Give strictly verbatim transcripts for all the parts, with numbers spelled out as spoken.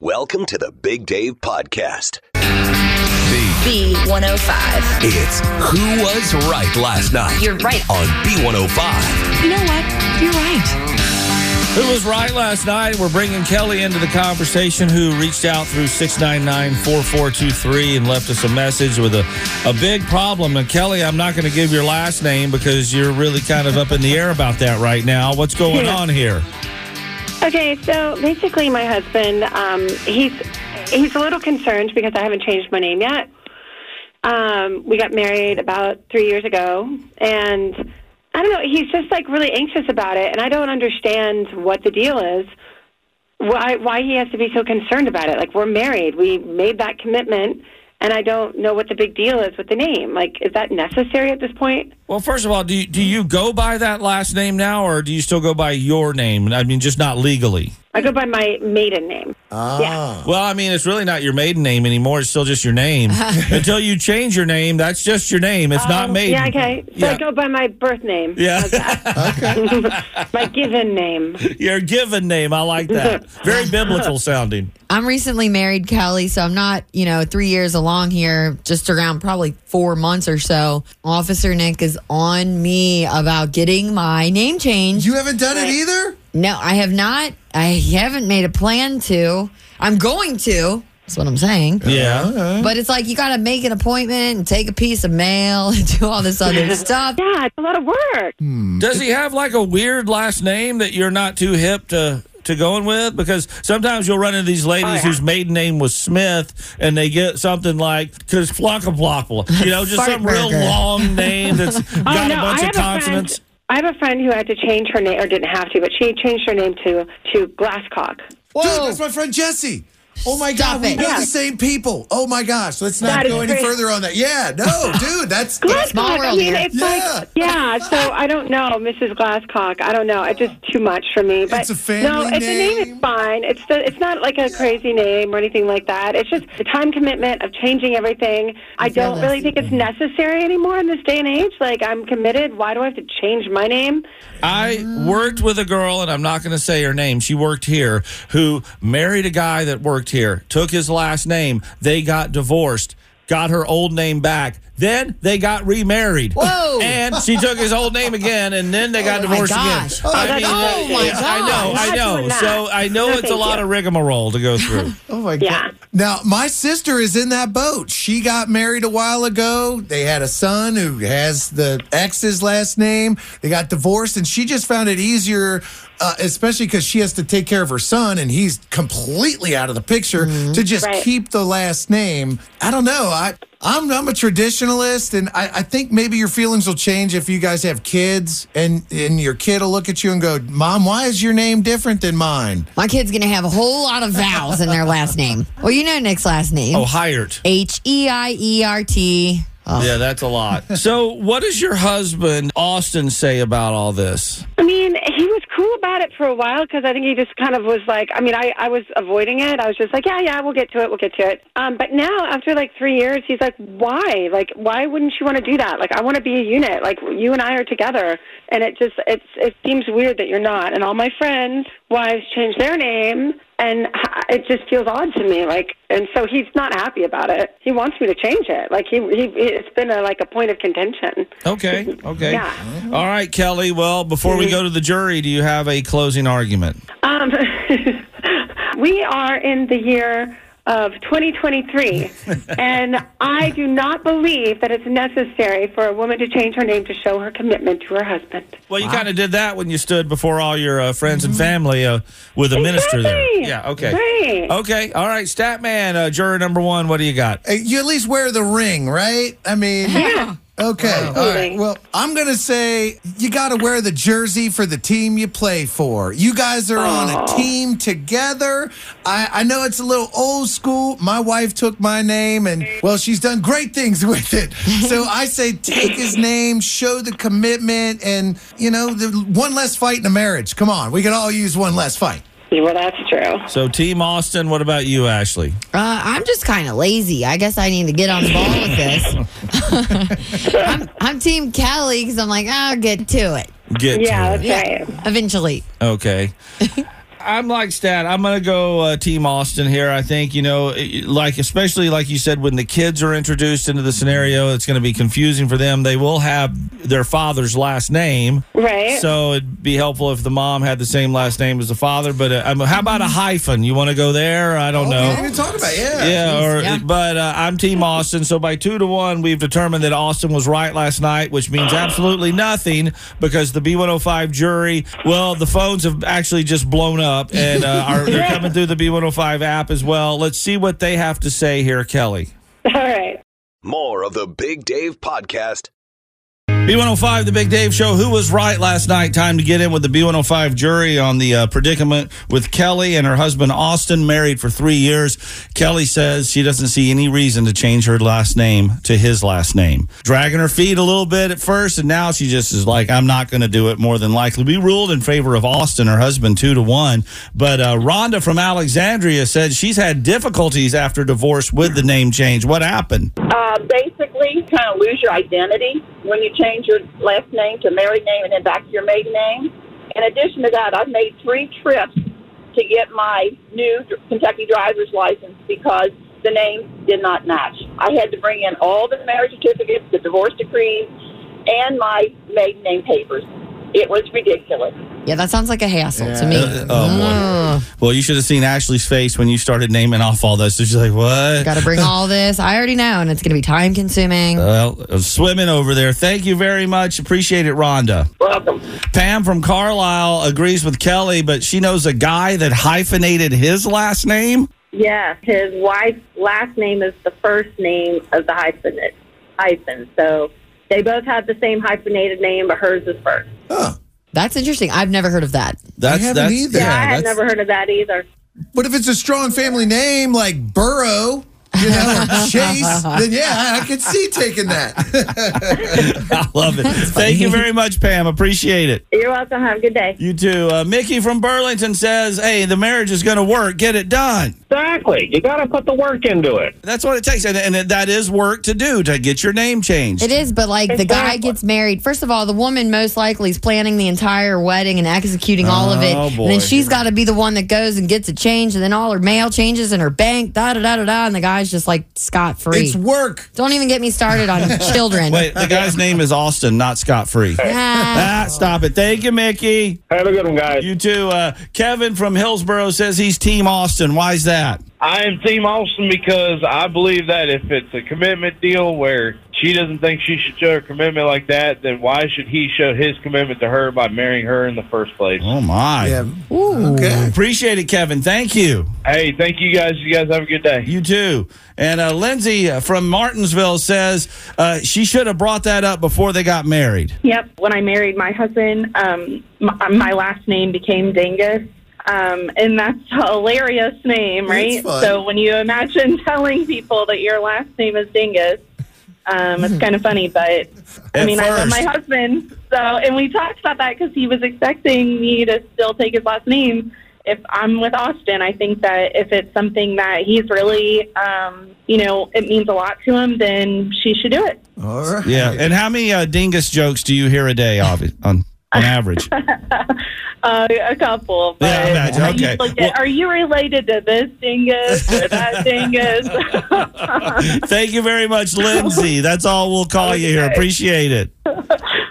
Welcome to the Big Dave Podcast. B one oh five. It's Who Was Right Last Night. You're right. On B one oh five. You know what? You're right. Who was right last night? We're bringing Kelly into the conversation, who reached out through six nine nine, four four two three and left us a message with a, a big problem. And Kelly, I'm not going to give your last name because you're really kind of up in the air about that right now. What's going yeah. on here? Okay, so basically my husband, um, he's he's a little concerned because I haven't changed my name yet. Um, we got married about three years ago, and I don't know, he's just like really anxious about it, and I don't understand what the deal is, why why he has to be so concerned about it. Like, we're married, we made that commitment. And I don't know what the big deal is with the name. Like, is that necessary at this point? Well, first of all, do you, do you go by that last name now, or do you still go by your name? I mean, just not legally. I go by my maiden name. Ah. Yeah. Well, I mean, it's really not your maiden name anymore. It's still just your name. Until you change your name, that's just your name. It's um, not maiden. Yeah, okay. So yeah. I go by my birth name. Yeah. Okay. My given name. Your given name. I like that. Very biblical sounding. I'm recently married, Kelly, so I'm not, you know, three years along here, just around probably four months or so. Officer Nick is on me about getting my name changed. You haven't done right. it either? No, I have not. I haven't made a plan to. I'm going to. That's what I'm saying. Yeah. Okay. But it's like you got to make an appointment and take a piece of mail and do all this other stuff. Yeah, it's a lot of work. Hmm. Does he have like a weird last name that you're not too hip to... to going with? Because sometimes you'll run into these ladies oh, yeah. whose maiden name was Smith, and they get something like because Flockaplopple, you know, just some real long name that's got oh, no, a bunch of consonants. Friend, I have a friend who had to change her name, or didn't have to, but she changed her name to to Glasscock. Whoa, dude, that's my friend Jesse. Oh my Stop god, it. we know yeah. the same people. Oh my gosh, let's not that go any crazy. further on that. Yeah, no, dude, that's Glasscock. I mean, it's yeah. like yeah. So I don't know, Missus Glasscock. I don't know. It's just too much for me. But it's a family no, it's name. The name is fine. It's the, it's not like a yeah. crazy name or anything like that. It's just the time commitment of changing everything. I, I don't really think it's necessary anymore in this day and age. Like, I'm committed. Why do I have to change my name? I worked with a girl, and I'm not going to say her name. She worked here, who married a guy that worked here, took his last name. They got divorced, got her old name back. Then they got remarried. Whoa. And she took his old name again, and then they got oh divorced again. Oh, I mean, oh my yeah, gosh. I know, I know. So I know no, it's a lot you. of rigmarole to go through. Oh, my yeah. God. Now, my sister is in that boat. She got married a while ago. They had a son who has the ex's last name. They got divorced, and she just found it easier, uh, especially because she has to take care of her son, and he's completely out of the picture, mm-hmm. to just right. keep the last name. I don't know. I... I'm, I'm a traditionalist, and I, I think maybe your feelings will change if you guys have kids, and, and your kid will look at you and go, Mom, why is your name different than mine? My kid's going to have a whole lot of vowels in their last name. Well, you know Nick's last name. Oh, Heiert. H E I E R T. Oh. Yeah, that's a lot. So what does your husband, Austin, say about all this? I mean, he was cool about it for a while because I think he just kind of was like, I mean, I, I was avoiding it. I was just like, yeah, yeah, we'll get to it. We'll get to it. Um, but now after like three years, he's like, why? Like, why wouldn't you want to do that? Like, I want to be a unit. Like, you and I are together. And it just, it's, it seems weird that you're not. And all my friends' wives change their name. And it just feels odd to me, like, and so he's not happy about it. He wants me to change it. Like, he, he it's been a, like a point of contention. Okay, okay. Yeah. All right, Kelly, well, before we go to the jury, do you have a closing argument? Um, we are in the year of twenty twenty-three, and I do not believe that it's necessary for a woman to change her name to show her commitment to her husband. Well, you wow. kind of did that when you stood before all your uh, friends and family uh, with a exactly. minister there. Yeah, okay. Right. Okay, all right, Statman, uh, juror number one, what do you got? You at least wear the ring, right? I mean... Yeah. Okay. Wow. All right. Well, I'm going to say you got to wear the jersey for the team you play for. You guys are Aww. on a team together. I, I know it's a little old school. My wife took my name, and, well, she's done great things with it. So I say take his name, show the commitment, and, you know, the one less fight in a marriage. Come on. We could all use one less fight. Well, that's true. So, Team Austin, what about you, Ashley? Uh, I'm just kind of lazy. I guess I need to get on the ball with this. I'm, I'm Team Kelly because I'm like, I'll get to it. Get yeah, to okay. it. Yeah, eventually. Okay. I'm like Stan. I'm going to go uh, Team Austin here. I think, you know, like especially like you said, when the kids are introduced into the scenario, it's going to be confusing for them. They will have their father's last name. Right. So it'd be helpful if the mom had the same last name as the father. But uh, I'm, how about a hyphen? You want to go there? I don't oh, know. What are you talking about? Yeah. Yeah. Or, yeah. But uh, I'm Team Austin. So by two to one, we've determined that Austin was right last night, which means absolutely nothing because the B one oh five jury, well, the phones have actually just blown up. Up and uh, are, they're coming through the B one oh five app as well. Let's see what they have to say here, Kelly. All right. More of the Big Dave Podcast. B one oh five, the Big Dave Show. Who was right last night? Time to get in with the B one oh five jury on the uh, predicament with Kelly and her husband, Austin, married for three years. Kelly says she doesn't see any reason to change her last name to his last name. Dragging her feet a little bit at first, and now she just is like, I'm not going to do it more than likely. We ruled in favor of Austin, her husband, two to one. But uh, Rhonda from Alexandria said she's had difficulties after divorce with the name change. What happened? Uh, basically, you kind of lose your identity when you change your last name to married name and then back to your maiden name. In addition to that, I've made three trips to get my new Kentucky driver's license because the name did not match. I had to bring in all the marriage certificates, the divorce decrees, and my maiden name papers. It was ridiculous. Yeah, that sounds like a hassle yeah. to me. Uh, oh, boy. Well, you should have seen Ashley's face when you started naming off all this. So she's like, what? Got to bring all this. I already know, and it's going to be time-consuming. Well, swimming over there. Thank you very much. Appreciate it, Rhonda. Welcome. Pam from Carlisle agrees with Kelly, but she knows a guy that hyphenated his last name. Yeah, his wife's last name is the first name of the hyphenate, hyphen. So they both have the same hyphenated name, but hers is first. Huh. That's interesting. I've never heard of that. That's, I haven't that's, either. Yeah, I have never heard of that either. But if it's a strong family name like Burrow, you know, or Chase, then yeah, I could see taking that. I love it. Thank you very much, Pam. Appreciate it. You're welcome. Have a good day. You too. Uh, Mickey from Burlington says, hey, the marriage is going to work. Get it done. Exactly. You got to put the work into it. That's what it takes. And, and that is work to do to get your name changed. It is, but like exactly. the guy gets married. First of all, the woman most likely is planning the entire wedding and executing oh, all of it. Boy. And then she's got to be the one that goes and gets it changed. And then all her mail changes and her bank, da da da da da. And the guy's just like scot-free. It's work. Don't even get me started on children. Wait, the guy's name is Austin, not scot-free. Hey. Ah, oh. Stop it. Thank you, Mickey. Have a good one, guys. You too. Uh, Kevin from Hillsboro says he's Team Austin. Why is that? I am Team Austin because I believe that if it's a commitment deal where she doesn't think she should show her commitment like that, then why should he show his commitment to her by marrying her in the first place? Oh, my. Yeah. Ooh, okay. Appreciate it, Kevin. Thank you. Hey, thank you, guys. You guys have a good day. You too. And uh, Lindsay from Martinsville says uh, she should have brought that up before they got married. Yep. When I married my husband, um, my, my last name became Dangus. Um, and that's a hilarious name, right? So when you imagine telling people that your last name is Dingus, um, it's kind of funny. But, I mean, I love my husband. So, and we talked about that because he was expecting me to still take his last name. If I'm with Austin, I think that if it's something that he's really, um, you know, it means a lot to him, then she should do it. All right. Yeah. And how many uh, Dingus jokes do you hear a day on, on average? Uh, a couple. But yeah, imagine. Okay. At, well, are you related to this dingus or that dingus? Thank you very much, Lindsay. That's all we'll call okay. you here. Appreciate it.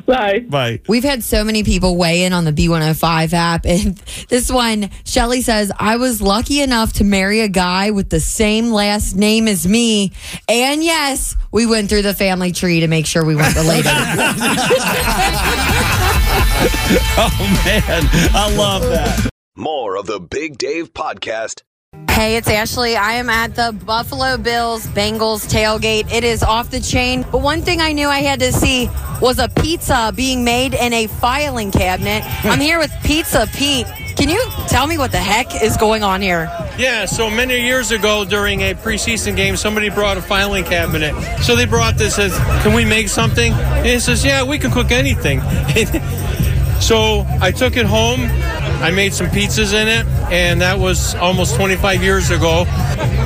Bye. Bye. We've had so many people weigh in on the B one oh five app. And this one, Shelly says, I was lucky enough to marry a guy with the same last name as me. And yes, we went through the family tree to make sure we weren't related. Oh, man. I love that. More of the Big Dave Podcast. Hey, it's Ashley. I am at the Buffalo Bills Bengals tailgate. It is off the chain. But one thing I knew I had to see was a pizza being made in a filing cabinet. I'm here with Pizza Pete. Can you tell me what the heck is going on here? Yeah, so many years ago during a preseason game, somebody brought a filing cabinet. So they brought this as, can we make something? And he says, yeah, we can cook anything. So I took it home, I made some pizzas in it, and that was almost twenty-five years ago.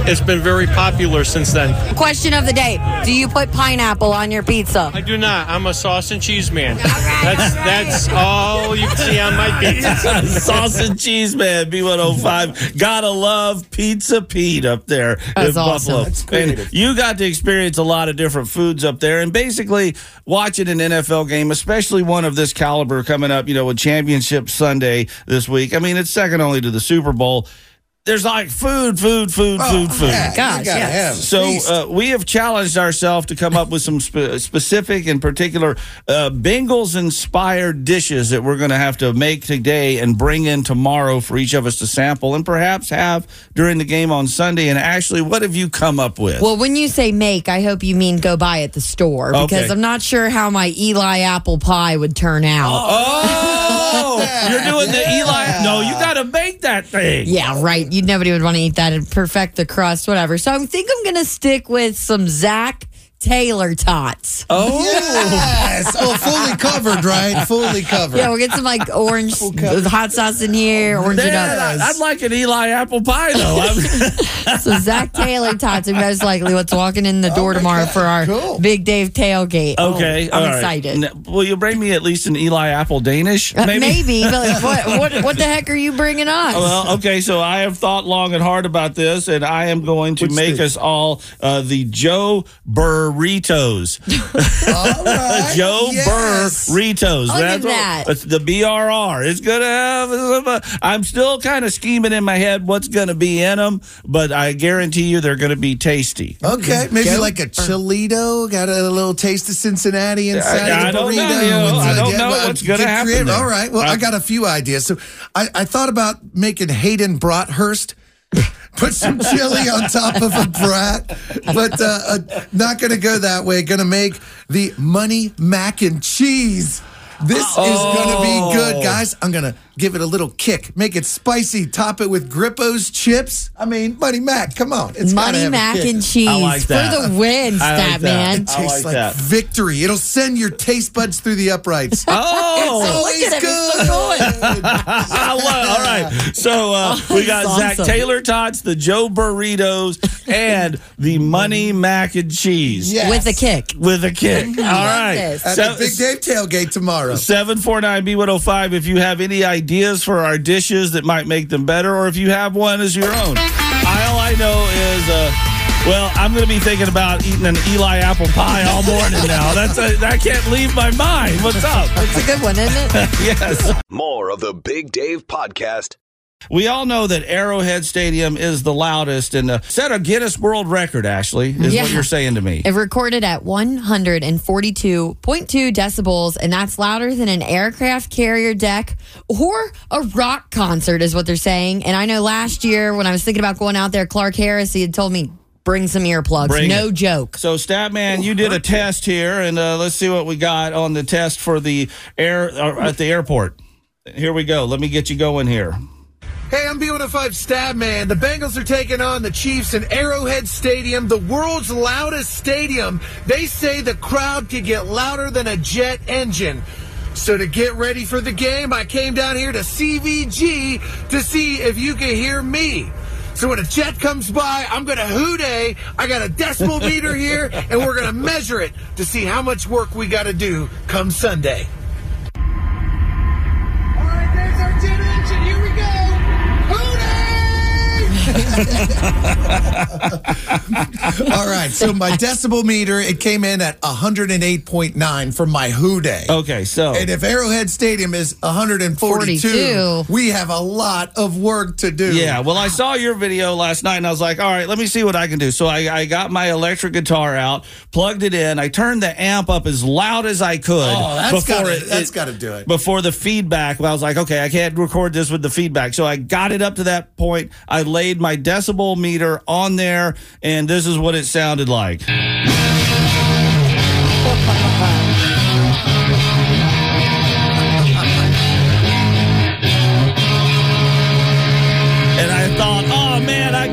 It's been very popular since then. Question of the day, do you put pineapple on your pizza? I do not. I'm a sauce and cheese man. All right, that's all right. That's all you see on my pizza. Sauce and cheese man, B one oh five. Gotta love Pizza Pete up there that's in awesome. Buffalo. That's creative. And you got to experience a lot of different foods up there, and basically watching an N F L game, especially one of this caliber coming up, you know, with Championship Sunday this week. I mean, it's second only to the Super Bowl. There's like food, food, food, oh, food, food. Yeah, gosh, yes. So uh, we have challenged ourselves to come up with some spe- specific and particular uh, Bengals-inspired dishes that we're going to have to make today and bring in tomorrow for each of us to sample and perhaps have during the game on Sunday. And Ashley, what have you come up with? Well, when you say make, I hope you mean go buy at the store because okay. I'm not sure how my Eli Apple pie would turn out. Oh, oh you're doing the Eli. No, you got to bake that thing. Yeah, right. You'd nobody would want to eat that and perfect the crust, whatever. So I think I'm going to stick with some Zach Taylor tots. Oh, yes. Oh, fully covered, right? Fully covered. Yeah, we'll get some like orange hot sauce in here, orange and others. I'd like an Eli apple pie, though. So Zach Taylor tots are most likely what's walking in the door oh tomorrow God. For our cool. Big Dave tailgate. Okay. Oh, I'm right. excited. N- will you bring me at least an Eli apple Danish? Maybe. Uh, maybe but like, what, what, what the heck are you bringing us? Well, okay, so I have thought long and hard about this, and I am going to What's make this? us all uh, the Joe Burrow Burritos. All right. Joe yes. Burritos. Look That's at that. What, it's the B R R. It's going to have some, uh, I'm still kind of scheming in my head what's going to be in them, but I guarantee you they're going to be tasty. Okay. Maybe Joe, like a Chilito, got a little taste of Cincinnati inside I, I of the burrito. Know, I don't again, know what's going to happen. All right. Well, I, I got a few ideas. So I, I thought about making Hayden Hurst. Put some chili on top of a brat, but uh, uh, not going to go that way. Going to make the money mac and cheese. This oh. is going to be good, guys. I'm going to give it a little kick. Make it spicy. Top it with Grippo's chips. I mean, money mac. Come on. It's money mac and cheese. I like that. For the win, stat man. It tastes like victory. It'll send your taste buds through the uprights. Oh. It's always good. I love, all right. So uh, oh, we got awesome. Zach Taylor tots, the Joe Burritos, and the money mac and cheese. Yes. With a kick. With a kick. All right. This. At so, the Big Dave tailgate tomorrow. seven four nine B one oh five if you have any ideas for our dishes that might make them better, or if you have one as your own. All I know is, uh, well, I'm going to be thinking about eating an Eli apple pie all morning now. That's a, I can't leave my mind. What's up? That's a good one, isn't it? Yes. More of the Big Dave Podcast. We all know that Arrowhead Stadium is the loudest and uh, set a Guinness World Record, Ashley, is yeah. what you're saying to me. It recorded at one forty-two point two decibels, and that's louder than an aircraft carrier deck or a rock concert is what they're saying. And I know last year when I was thinking about going out there, Clark Harris, he had told me, bring some earplugs. Bring no it. joke. So, Statman, you did a test here, and uh, let's see what we got on the test for the air uh, at the airport. Here we go. Let me get you going here. Hey, I'm B one oh five Stab Man. The Bengals are taking on the Chiefs in Arrowhead Stadium, the world's loudest stadium. They say the crowd could get louder than a jet engine. So to get ready for the game, I came down here to C V G to see if you could hear me. So when a jet comes by, I'm going to hooday. I got a decibel meter here, and we're going to measure it to see how much work we got to do come Sunday. All right, there's our jet engine. Here we go. All right, so my decibel meter, it came in at one oh eight point nine for my hooday. Okay, so. And if Arrowhead Stadium is one forty-two, forty-two we have a lot of work to do. Yeah, well, I saw your video last night, and I was like, all right, let me see what I can do. So I, I got my electric guitar out, plugged it in. I turned the amp up as loud as I could. Oh, that's got to that's got to do it. Before the feedback, I was like, okay, I can't record this with the feedback. So I got it up to that point. I laid my decibel meter on there, and this is what it sounded like.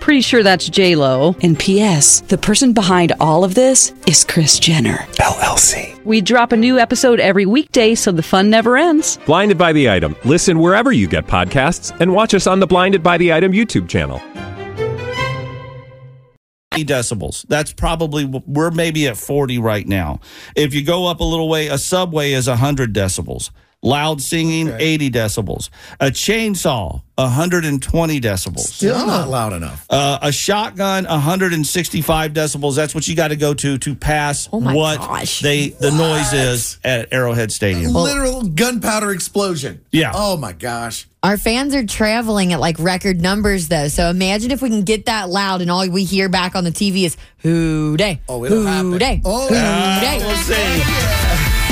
Pretty sure that's J-Lo. And P S the person behind all of this is Kris Jenner, L L C. We drop a new episode every weekday so the fun never ends. Blinded by the Item. Listen wherever you get podcasts and watch us on the Blinded by the Item YouTube channel. Decibels. That's probably, we're maybe at forty right now. If you go up a little way, a subway is one hundred decibels. Loud singing, okay. eighty decibels. A chainsaw, one hundred twenty decibels. Still oh. not loud enough. Uh, a shotgun, one hundred sixty-five decibels. That's what you got to go to to pass oh what they what? the noise is at Arrowhead Stadium. A literal gunpowder explosion. Yeah. Oh, my gosh. Our fans are traveling at, like, record numbers, though. So imagine if we can get that loud and all we hear back on the T V is, who day? Oh, it'll who happen. Day? Oh, who uh, day? We'll see.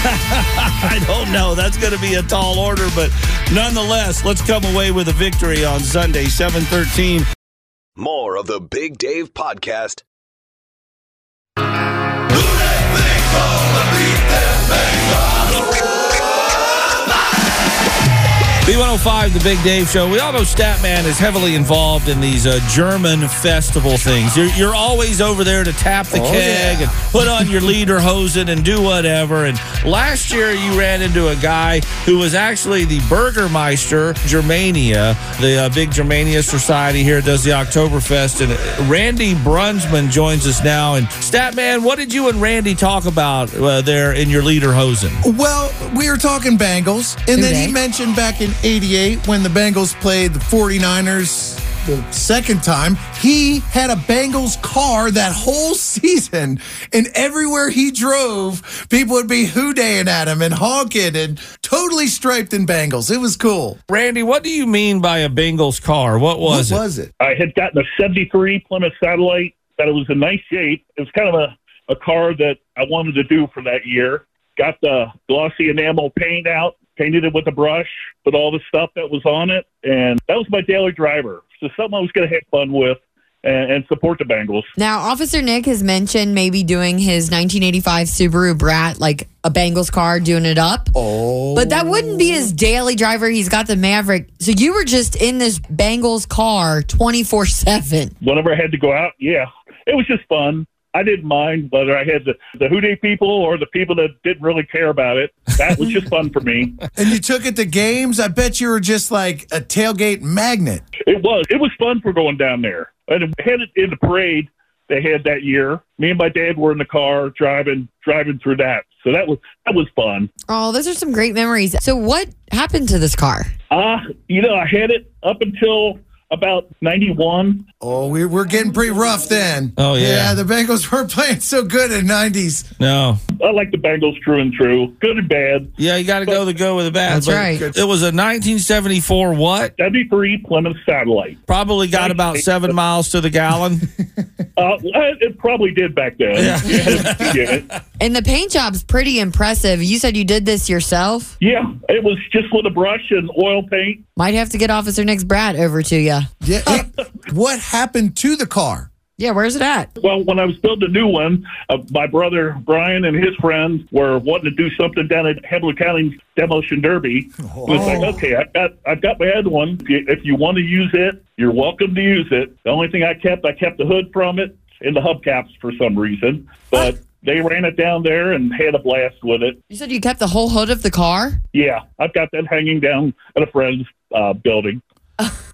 I don't know. That's going to be a tall order, but nonetheless, let's come away with a victory on Sunday, seven thirteen. More of the Big Dave Podcast. Who they think gonna beat them Bengals? B one oh five, the Big Dave Show. We all know Statman is heavily involved in these uh, German festival things. You're, you're always over there to tap the oh, keg yeah. and put on your lederhosen and do whatever. And last year, you ran into a guy who was actually the Burgermeister Germania, the uh, big Germania society here does the Oktoberfest. And Randy Brunsman joins us now. And Statman, what did you and Randy talk about uh, there in your lederhosen? Well, we were talking Bengals. And okay. then he mentioned back in eighty-eight when the Bengals played the 49ers the second time, he had a Bengals car that whole season, and everywhere he drove, people would be hoo-daying at him and honking and totally striped in Bengals. It was cool. Randy, what do you mean by a Bengals car? What was what it? was it? I had gotten a seventy-three Plymouth Satellite, that it was a nice shape. It was kind of a, a car that I wanted to do for that year. Got the glossy enamel paint out, painted it with a brush, put all the stuff that was on it, and that was my daily driver. So something I was going to have fun with and, and support the Bengals. Now, Officer Nick has mentioned maybe doing his nineteen eighty-five Subaru Brat, like a Bengals car, doing it up. Oh. But that wouldn't be his daily driver. He's got the Maverick. So you were just in this Bengals car twenty-four seven. Whenever I had to go out, yeah. It was just fun. I didn't mind whether I had the, the hoodie people or the people that didn't really care about it. That was just fun for me. And you took it to games? I bet you were just like a tailgate magnet. It was. It was fun for going down there. And had it in the parade they had that year. Me and my dad were in the car driving driving through that. So that was that was fun. Oh, those are some great memories. So what happened to this car? Uh, you know, I had it up until about ninety-one. Oh, we were getting pretty rough then. Oh, yeah. Yeah, the Bengals weren't playing so good in the nineties. No. I like the Bengals true and true. Good and bad. Yeah, you got to go the go with the bad. That's but right. It was a nineteen seventy-four what? seventy-three Plymouth Satellite. Probably got about seven miles to the gallon. uh, it probably did back then. Yeah. Yeah, yeah. And the paint job's pretty impressive. You said you did this yourself? Yeah, it was just with a brush and oil paint. Might have to get Officer Nick's Brat over to you. Yeah. It, what happened to the car? Yeah, where's it at? Well, when I was building a new one, uh, my brother Brian and his friends were wanting to do something down at Hamlet County Demolition Derby. Oh. It was like, okay, I've got, I've got my head one. If you, if you want to use it, you're welcome to use it. The only thing I kept, I kept the hood from it and the hubcaps for some reason. But what? They ran it down there and had a blast with it. You said you kept the whole hood of the car? Yeah, I've got that hanging down at a friend's uh, building.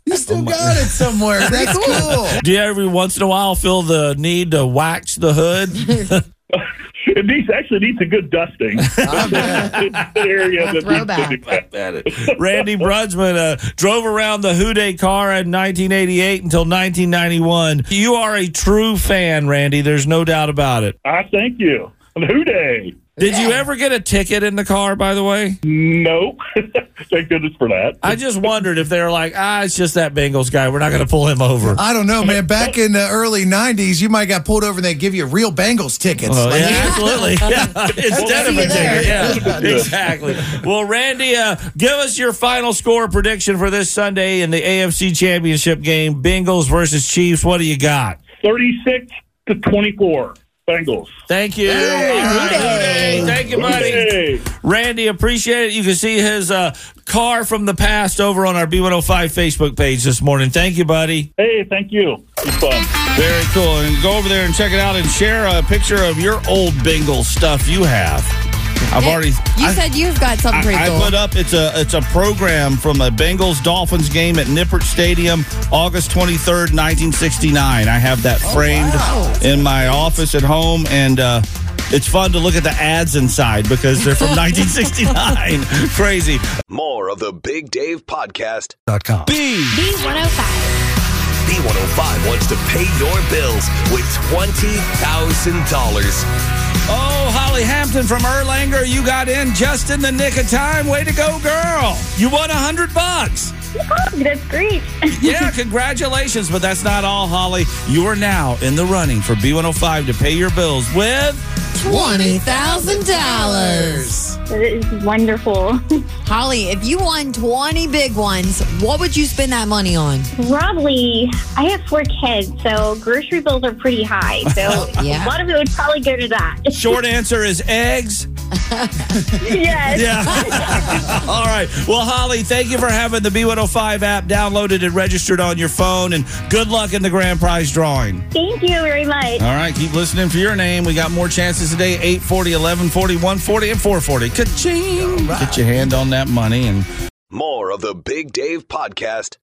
You still oh got it somewhere. That's cool. Do you every once in a while feel the need to wax the hood? It needs, actually needs a good dusting. I bet. Throwback. Randy Brunsman uh, drove around the Houday car in nineteen eighty-eight until nineteen ninety-one. You are a true fan, Randy. There's no doubt about it. I thank you. Houday. Did yeah. you ever get a ticket in the car, by the way? No. Thank goodness for that. I just wondered if they were like, ah, it's just that Bengals guy. We're not going to pull him over. I don't know, man. Back in the early nineties, you might got pulled over and they give you real Bengals tickets. Well, like, yeah, yeah, absolutely. Yeah. Instead of a ticket. Yeah, exactly. Well, Randy, uh, give us your final score prediction for this Sunday in the A F C Championship game, Bengals versus Chiefs. What do you got? thirty-six to twenty-four. Bengals. Thank you. Hey, hey, hey. Thank you, buddy. Hey. Randy, appreciate it. You can see his uh, car from the past over on our B one oh five Facebook page this morning. Thank you, buddy. Hey, thank you. It's fun. Very cool. And go over there and check it out and share a picture of your old Bengal stuff you have. I've it, already. You I, said you've got something I, pretty cool. I put up. It's a it's a program from a Bengals Dolphins game at Nippert Stadium, August twenty-third, nineteen sixty-nine. I have that framed oh, wow. in my office at home, and uh, it's fun to look at the ads inside because they're from nineteen sixty-nine. Crazy. More of the Big Dave Podcast dot com. B B one oh five. B one oh five wants to pay your bills with twenty thousand dollars. Oh, Holly Hampton from Erlanger, you got in just in the nick of time. Way to go, girl. You won one hundred bucks. Oh, that's great. Yeah, congratulations. But that's not all, Holly. You are now in the running for B one oh five to pay your bills with twenty thousand dollars. That is wonderful. Holly, if you won twenty big ones, what would you spend that money on? Probably, I have four kids, so grocery bills are pretty high. So yeah. a lot of it would probably go to that. Short answer is eggs. Yes. Yeah. All right. Well, Holly, thank you for having the B one oh five app downloaded and registered on your phone, and good luck in the grand prize drawing. Thank you very much. All right. Keep listening for your name. We got more chances today, eight forty, eleven forty, one forty, and four forty. Ka-ching! Right. Get your hand on that money. And more of the Big Dave Podcast.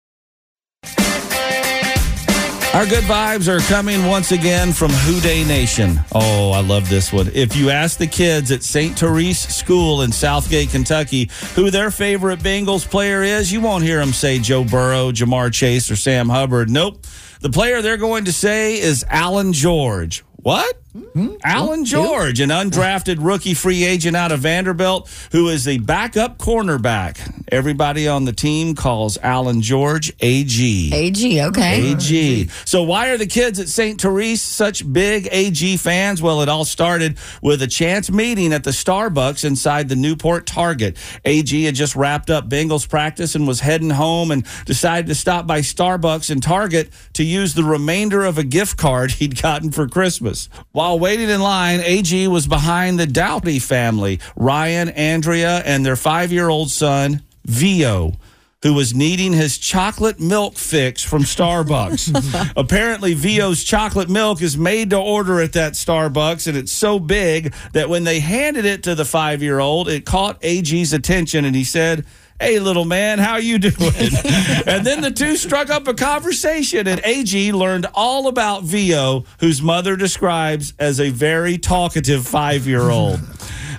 Our good vibes are coming once again from Houday Nation. Oh, I love this one. If you ask the kids at Saint Therese School in Southgate, Kentucky, who their favorite Bengals player is, you won't hear them say Joe Burrow, Ja'Marr Chase, or Sam Hubbard. Nope. The player they're going to say is Alan George. What? Mm-hmm. Alan George, an undrafted rookie free agent out of Vanderbilt, who is the backup cornerback. Everybody on the team calls Alan George A G. A G, okay. A G. So why are the kids at Saint Therese such big A G fans? Well, it all started with a chance meeting at the Starbucks inside the Newport Target. A G had just wrapped up Bengals practice and was heading home and decided to stop by Starbucks and Target to use the remainder of a gift card he'd gotten for Christmas. While waiting in line, A G was behind the Dowdy family, Ryan, Andrea, and their five-year-old son, Vio, who was needing his chocolate milk fix from Starbucks. Apparently, Vio's chocolate milk is made to order at that Starbucks, and it's so big that when they handed it to the five-year-old, it caught A G's attention, and he said, "Hey, little man, how you doing?" And then the two struck up a conversation, and A G learned all about Vio, whose mother describes as a very talkative five-year-old.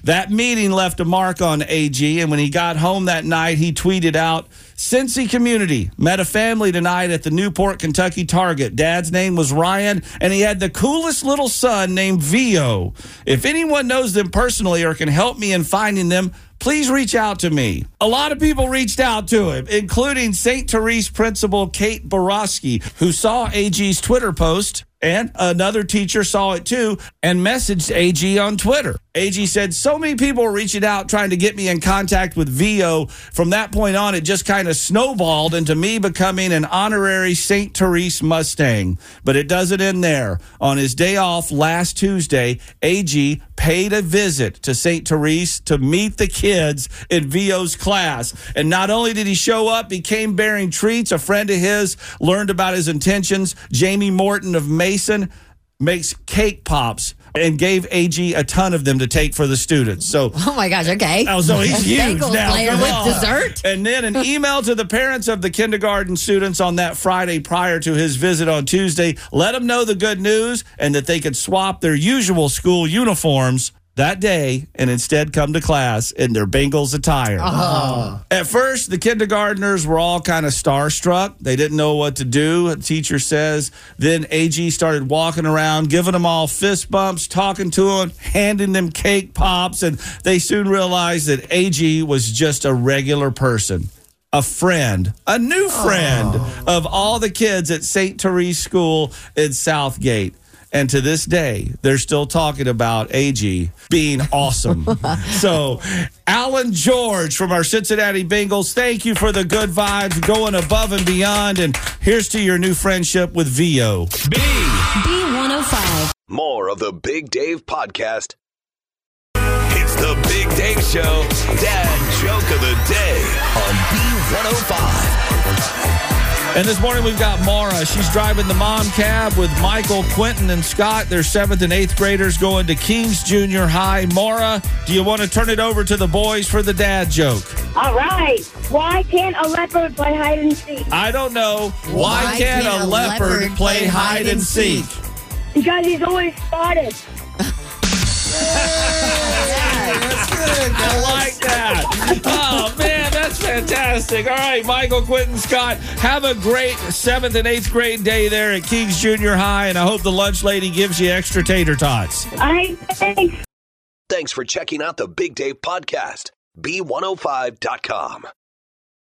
That meeting left a mark on A G, and when he got home that night, he tweeted out, "Cincy community, met a family tonight at the Newport, Kentucky Target. Dad's name was Ryan, and he had the coolest little son named Vio. If anyone knows them personally or can help me in finding them, please reach out to me." A lot of people reached out to him, including Saint Therese principal Kate Borowski, who saw A G's Twitter post, and another teacher saw it too, and messaged A G on Twitter. A G said, "So many people were reaching out trying to get me in contact with Vio. From that point on, it just kind of snowballed into me becoming an honorary Saint Therese Mustang." But it doesn't end there. On his day off last Tuesday, A G paid a visit to Saint Therese to meet the kids in Vio's class. And not only did he show up, he came bearing treats. A friend of his learned about his intentions. Jamie Morton of Mason makes cake pops and gave A G a ton of them to take for the students. So, oh my gosh, okay. Oh, so he's huge now. Come on. With dessert. And then an email to the parents of the kindergarten students on that Friday prior to his visit on Tuesday. Let them know the good news and that they could swap their usual school uniforms that day and instead come to class in their Bengals attire. Uh-huh. At first, the kindergartners were all kind of starstruck. They didn't know what to do, a teacher says. Then A G started walking around, giving them all fist bumps, talking to them, handing them cake pops, and they soon realized that A G was just a regular person. A friend, a new friend oh. of all the kids at Saint Therese School in Southgate. And to this day, they're still talking about A G being awesome. So, Alan George from our Cincinnati Bengals, thank you for the good vibes, going above and beyond. And here's to your new friendship with Vio. B. B one oh five. More of the Big Dave Podcast. It's the Big Dave Show, Dad Joke of the Day on B one oh five. And this morning we've got Mara. She's driving the mom cab with Michael, Quentin, and Scott. They're seventh and eighth graders going to King's Junior High. Mara, do you want to turn it over to the boys for the dad joke? All right. Why can't a leopard play hide and seek? I don't know. Why, Why can't, can't a leopard, leopard play, play hide and seek? Because he's always spotted. I like that. Oh, man, that's fantastic. All right, Michael, Quentin, Scott, have a great seventh and eighth grade day there at King's Junior High, and I hope the lunch lady gives you extra tater tots. All right, thanks. Thanks for checking out the Big Dave Podcast, B one oh five dot com.